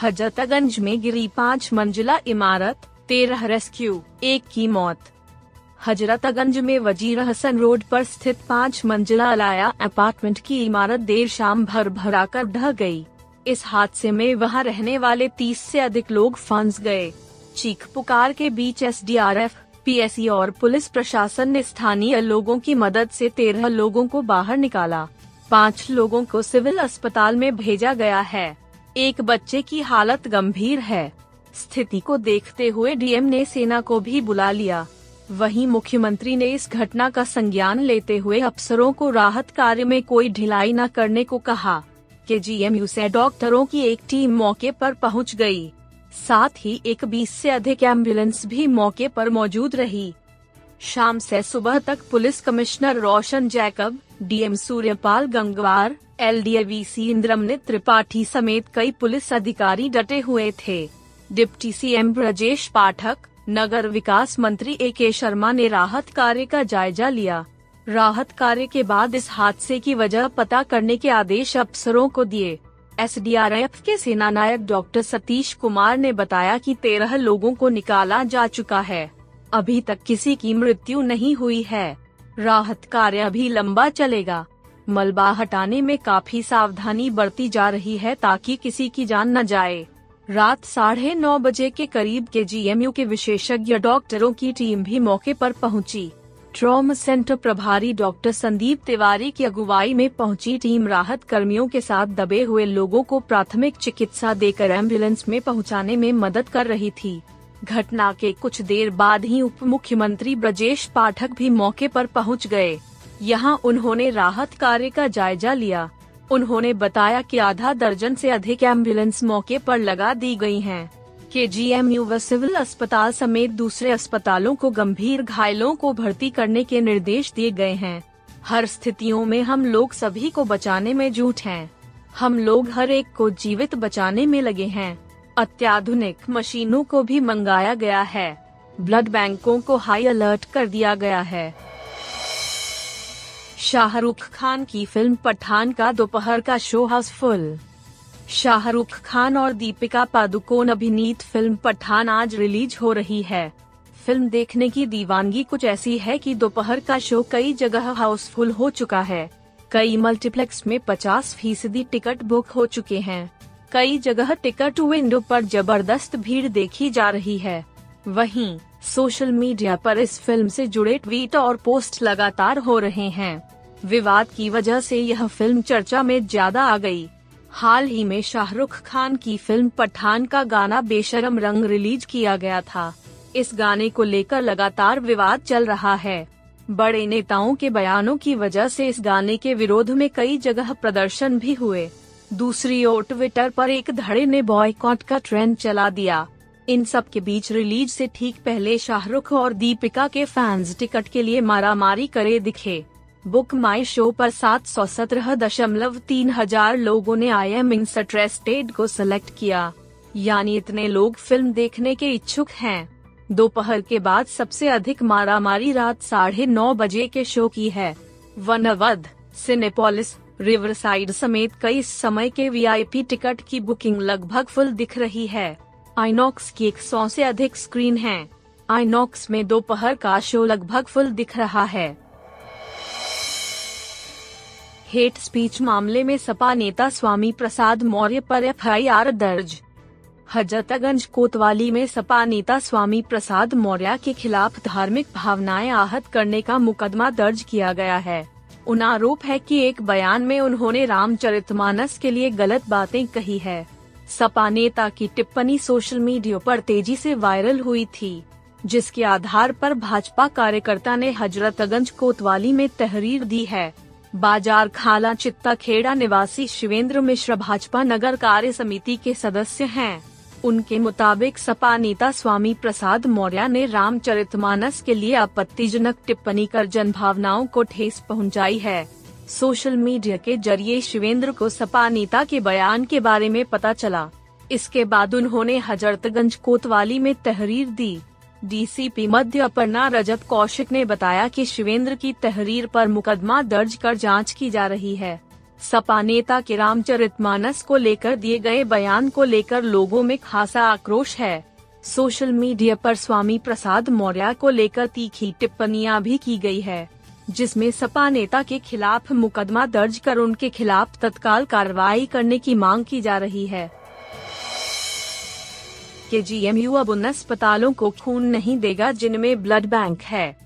हजरतगंज में गिरी 5 मंजिला इमारत, 13 रेस्क्यू, 1 की मौत। हजरतगंज में वजीर हसन रोड पर स्थित 5 मंजिला अलाया अपार्टमेंट की इमारत देर शाम भरभराकर ढह गई। इस हादसे में वहां रहने वाले 30 से अधिक लोग फंस गए। चीख पुकार के बीच SDRF, PAC और पुलिस प्रशासन ने स्थानीय लोगों की मदद से 13 लोगों को बाहर निकाला। 5 लोगों को सिविल अस्पताल में भेजा गया है। एक बच्चे की हालत गंभीर है। स्थिति को देखते हुए डीएम ने सेना को भी बुला लिया। वहीं मुख्यमंत्री ने इस घटना का संज्ञान लेते हुए अफसरों को राहत कार्य में कोई ढिलाई न करने को कहा। KGMU से डॉक्टरों की एक टीम मौके पर पहुंच गई। साथ ही 120 से अधिक एम्बुलेंस भी मौके पर मौजूद रही। शाम से सुबह तक police commissioner Roshan Jacob, DM Suryapal Gangwar, LDVC Indramani Tripathi समेत कई पुलिस अधिकारी डटे हुए थे। डिप्टी CM ब्रजेश पाठक, नगर विकास मंत्री AK शर्मा ने राहत कार्य का जायजा लिया। राहत कार्य के बाद इस हादसे की वजह पता करने के आदेश अफसरों को दिए। SDRF के सेना नायक डॉक्टर सतीश कुमार ने बताया कि 13 लोगों को निकाला जा चुका है। अभी तक किसी की मृत्यु नहीं हुई है। राहत कार्य अभी लंबा चलेगा। मलबा हटाने में काफी सावधानी बरती जा रही है ताकि किसी की जान न जाए। रात 9:30 बजे के करीब KGMU के विशेषज्ञ डॉक्टरों की टीम भी मौके पर पहुंची। ट्रॉमा सेंटर प्रभारी डॉक्टर संदीप तिवारी की अगुवाई में पहुंची टीम राहत कर्मियों के साथ दबे हुए लोगों को प्राथमिक चिकित्सा देकर एम्बुलेंस में पहुँचाने में मदद कर रही थी। घटना के कुछ देर बाद ही उप मुख्यमंत्री ब्रजेश पाठक भी मौके पर पहुंच गए। यहां उन्होंने राहत कार्य का जायजा लिया। उन्होंने बताया कि आधा दर्जन से अधिक एम्बुलेंस मौके पर लगा दी गई हैं। KGMU व सिविल अस्पताल समेत दूसरे अस्पतालों को गंभीर घायलों को भर्ती करने के निर्देश दिए गए हैं। हर स्थितियों में हम लोग सभी को बचाने में जुट हैं। हम लोग हर एक को जीवित बचाने में लगे हैं। अत्याधुनिक मशीनों को भी मंगाया गया है। ब्लड बैंकों को हाई अलर्ट कर दिया गया है। शाहरुख खान की फिल्म पठान का दोपहर का शो हाउसफुल। शाहरुख खान और दीपिका पादुकोण अभिनीत फिल्म पठान आज रिलीज हो रही है। फिल्म देखने की दीवानगी कुछ ऐसी है कि दोपहर का शो कई जगह हाउसफुल हो चुका है। कई मल्टीप्लेक्स में 50% टिकट बुक हो चुके हैं। कई जगह टिकट विंडो पर जबरदस्त भीड़ देखी जा रही है। वहीं सोशल मीडिया पर इस फिल्म से जुड़े ट्वीट और पोस्ट लगातार हो रहे हैं। विवाद की वजह से यह फिल्म चर्चा में ज्यादा आ गई। हाल ही में शाहरुख खान की फिल्म पठान का गाना बेशरम रंग रिलीज किया गया था। इस गाने को लेकर लगातार विवाद चल रहा है। बड़े नेताओं के बयानों की वजह से इस गाने के विरोध में कई जगह प्रदर्शन भी हुए। दूसरी ओर ट्विटर पर एक धड़े ने बॉयकॉट का ट्रेंड चला दिया। इन सब के बीच रिलीज से ठीक पहले शाहरुख और दीपिका के फैंस टिकट के लिए मारामारी करे दिखे। बुक माई शो पर 717.3 हजार लोगों ने आई एम इंटरेस्टेड को सिलेक्ट किया, यानी इतने लोग फिल्म देखने के इच्छुक हैं। दोपहर के बाद सबसे अधिक मारामारी रात 9:30 बजे के शो की है। वन अवध, सिनेपोलिस, रिवरसाइड समेत कई इस समय के VIP टिकट की बुकिंग लगभग फुल दिख रही है। आइनॉक्स की 100 से अधिक स्क्रीन हैं। आइनॉक्स में दोपहर का शो लगभग फुल दिख रहा है। हेट स्पीच मामले में सपा नेता स्वामी प्रसाद मौर्य पर FIR दर्ज। हजरतगंज कोतवाली में सपा नेता स्वामी प्रसाद मौर्य के खिलाफ धार्मिक भावनाएं आहत करने का मुकदमा दर्ज किया गया है। उन आरोप है कि एक बयान में उन्होंने रामचरितमानस के लिए गलत बातें कही है। सपा नेता की टिप्पणी सोशल मीडिया पर तेजी से वायरल हुई थी, जिसके आधार पर भाजपा कार्यकर्ता ने हजरतगंज कोतवाली में तहरीर दी है। बाजार खाला चित्ता खेड़ा निवासी शिवेंद्र मिश्रा भाजपा नगर कार्य समिति के सदस्य हैं। उनके मुताबिक सपा नेता स्वामी प्रसाद मौर्य ने रामचरितमानस के लिए आपत्तिजनक टिप्पणी कर जनभावनाओं को ठेस पहुंचाई है। सोशल मीडिया के जरिए शिवेंद्र को सपा नेता के बयान के बारे में पता चला। इसके बाद उन्होंने हजरतगंज कोतवाली में तहरीर दी। डीसीपी मध्य अपर्णा रजत कौशिक ने बताया कि शिवेंद्र की तहरीर पर मुकदमा दर्ज कर जांच की जा रही है। सपा नेता के रामचरितमानस को लेकर दिए गए बयान को लेकर लोगों में खासा आक्रोश है। सोशल मीडिया पर स्वामी प्रसाद मौर्य को लेकर तीखी टिप्पणियां भी की गई है, जिसमें सपा नेता के खिलाफ मुकदमा दर्ज कर उनके खिलाफ तत्काल कार्रवाई करने की मांग की जा रही है। KGMU अब उन अस्पतालों को खून नहीं देगा जिनमें ब्लड बैंक है।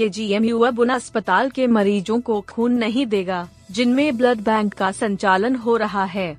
KGMU अब उन अस्पताल के मरीजों को खून नहीं देगा जिनमें ब्लड बैंक का संचालन हो रहा है।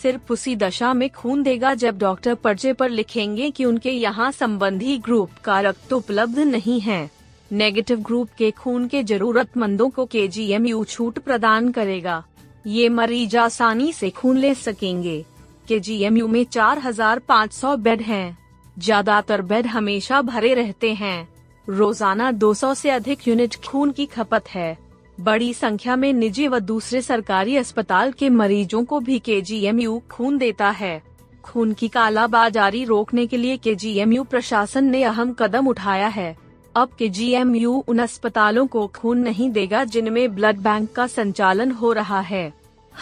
सिर्फ उसी दशा में खून देगा जब डॉक्टर पर्चे पर लिखेंगे कि उनके यहां संबंधी ग्रुप का रक्त उपलब्ध नहीं है। नेगेटिव ग्रुप के खून के जरूरतमंदों को KGMU छूट प्रदान करेगा। ये मरीज आसानी से खून ले सकेंगे। KGMU में 4500 बेड हैं। ज्यादातर बेड हमेशा भरे रहते हैं। रोजाना 200 से अधिक यूनिट खून की खपत है। बड़ी संख्या में निजी व दूसरे सरकारी अस्पताल के मरीजों को भी KGMU खून देता है। खून की कालाबाजारी रोकने के लिए KGMU प्रशासन ने अहम कदम उठाया है। अब KGMU उन अस्पतालों को खून नहीं देगा जिनमें ब्लड बैंक का संचालन हो रहा है।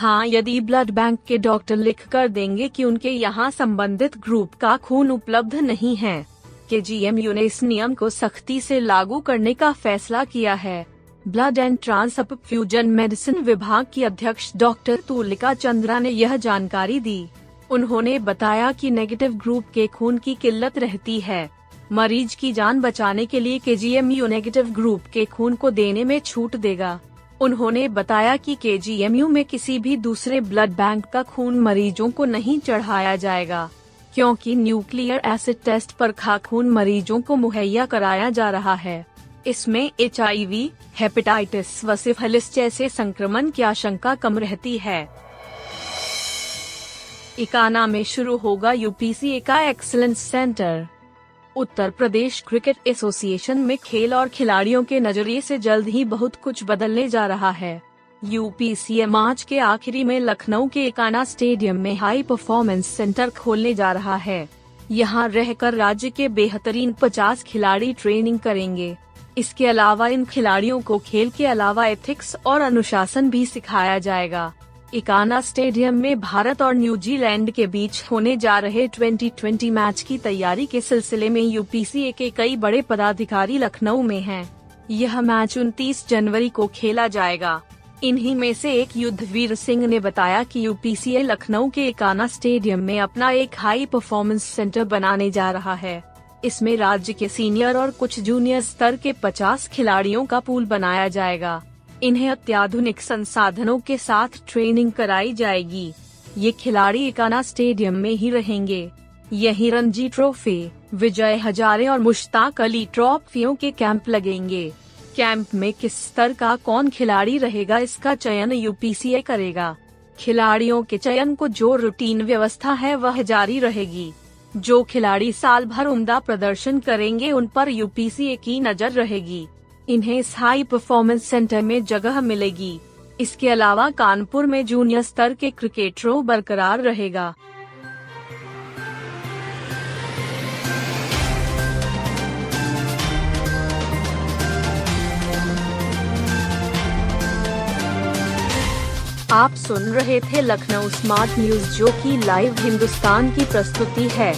हाँ, यदि ब्लड बैंक के डॉक्टर लिख कर देंगे कि उनके यहाँ संबंधित ग्रुप का खून उपलब्ध नहीं है। KGMU ने इस नियम को सख्ती से लागू करने का फैसला किया है। ब्लड एंड ट्रांसफ्यूजन मेडिसिन विभाग की अध्यक्ष डॉक्टर तुलिका चंद्रा ने यह जानकारी दी। उन्होंने बताया कि नेगेटिव ग्रुप के खून की किल्लत रहती है। मरीज की जान बचाने के लिए KGMU नेगेटिव ग्रुप के खून को देने में छूट देगा। उन्होंने बताया कि KGMU में किसी भी दूसरे ब्लड बैंक का खून मरीजों को नहीं चढ़ाया जाएगा, क्योंकि न्यूक्लियर एसिड टेस्ट पर खा खून मरीजों को मुहैया कराया जा रहा है। इसमें HIV, हेपेटाइटिस व सिफिलिस जैसे संक्रमण की आशंका कम रहती है। इकाना में शुरू होगा UPCA का excellence centre. Uttar Pradesh cricket association में खेल और खिलाड़ियों के नजरिए से जल्द ही बहुत कुछ बदलने जा रहा है। UPCA मार्च के आखिरी में लखनऊ के इकाना स्टेडियम में हाई परफॉर्मेंस सेंटर खोलने जा रहा है। यहां रहकर राज्य के बेहतरीन 50 खिलाड़ी ट्रेनिंग करेंगे। इसके अलावा इन खिलाड़ियों को खेल के अलावा एथिक्स और अनुशासन भी सिखाया जाएगा। इकाना स्टेडियम में भारत और न्यूजीलैंड के बीच होने जा रहे 2020 मैच की तैयारी के सिलसिले में UPCA के कई बड़े पदाधिकारी लखनऊ में हैं। यह मैच 29 जनवरी को खेला जाएगा। इन्हीं में से एक युद्धवीर सिंह ने बताया कि UPCA लखनऊ के इकाना स्टेडियम में अपना एक हाई परफॉर्मेंस सेंटर बनाने जा रहा है। इसमें राज्य के सीनियर और कुछ जूनियर स्तर के 50 खिलाड़ियों का पूल बनाया जाएगा। इन्हें अत्याधुनिक संसाधनों के साथ ट्रेनिंग कराई जाएगी। ये खिलाड़ी इकाना स्टेडियम में ही रहेंगे। यही रणजी ट्रॉफी, विजय हजारे और मुश्ताक अली ट्रॉफियों के कैंप लगेंगे। कैंप में किस स्तर का कौन खिलाड़ी रहेगा, इसका चयन UPCA करेगा। खिलाड़ियों के चयन को जो रूटीन व्यवस्था है वह जारी रहेगी। जो खिलाड़ी साल भर उम्दा प्रदर्शन करेंगे उन पर UPCA की नजर रहेगी। इन्हें इस हाई परफॉर्मेंस सेंटर में जगह मिलेगी। इसके अलावा कानपुर में जूनियर स्तर के क्रिकेटरों बरकरार रहेगा। आप सुन रहे थे लखनऊ स्मार्ट न्यूज, जो की लाइव हिंदुस्तान की प्रस्तुति है।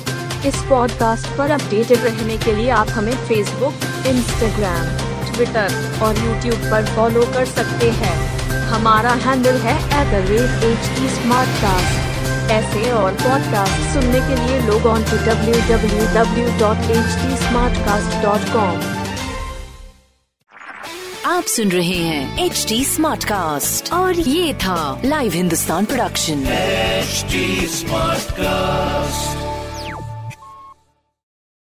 इस पॉडकास्ट पर अपडेटेड रहने के लिए आप हमें फेसबुक, इंस्टाग्राम, ट्विटर और यूट्यूब पर फॉलो कर सकते हैं। हमारा हैंडल है @HT SmartCast। ऐसे और पॉडकास्ट सुनने के लिए लॉग ऑन टू www.htsmartcast.com। आप सुन रहे हैं HT SmartCast और ये था live Hindustan production. HT SmartCast।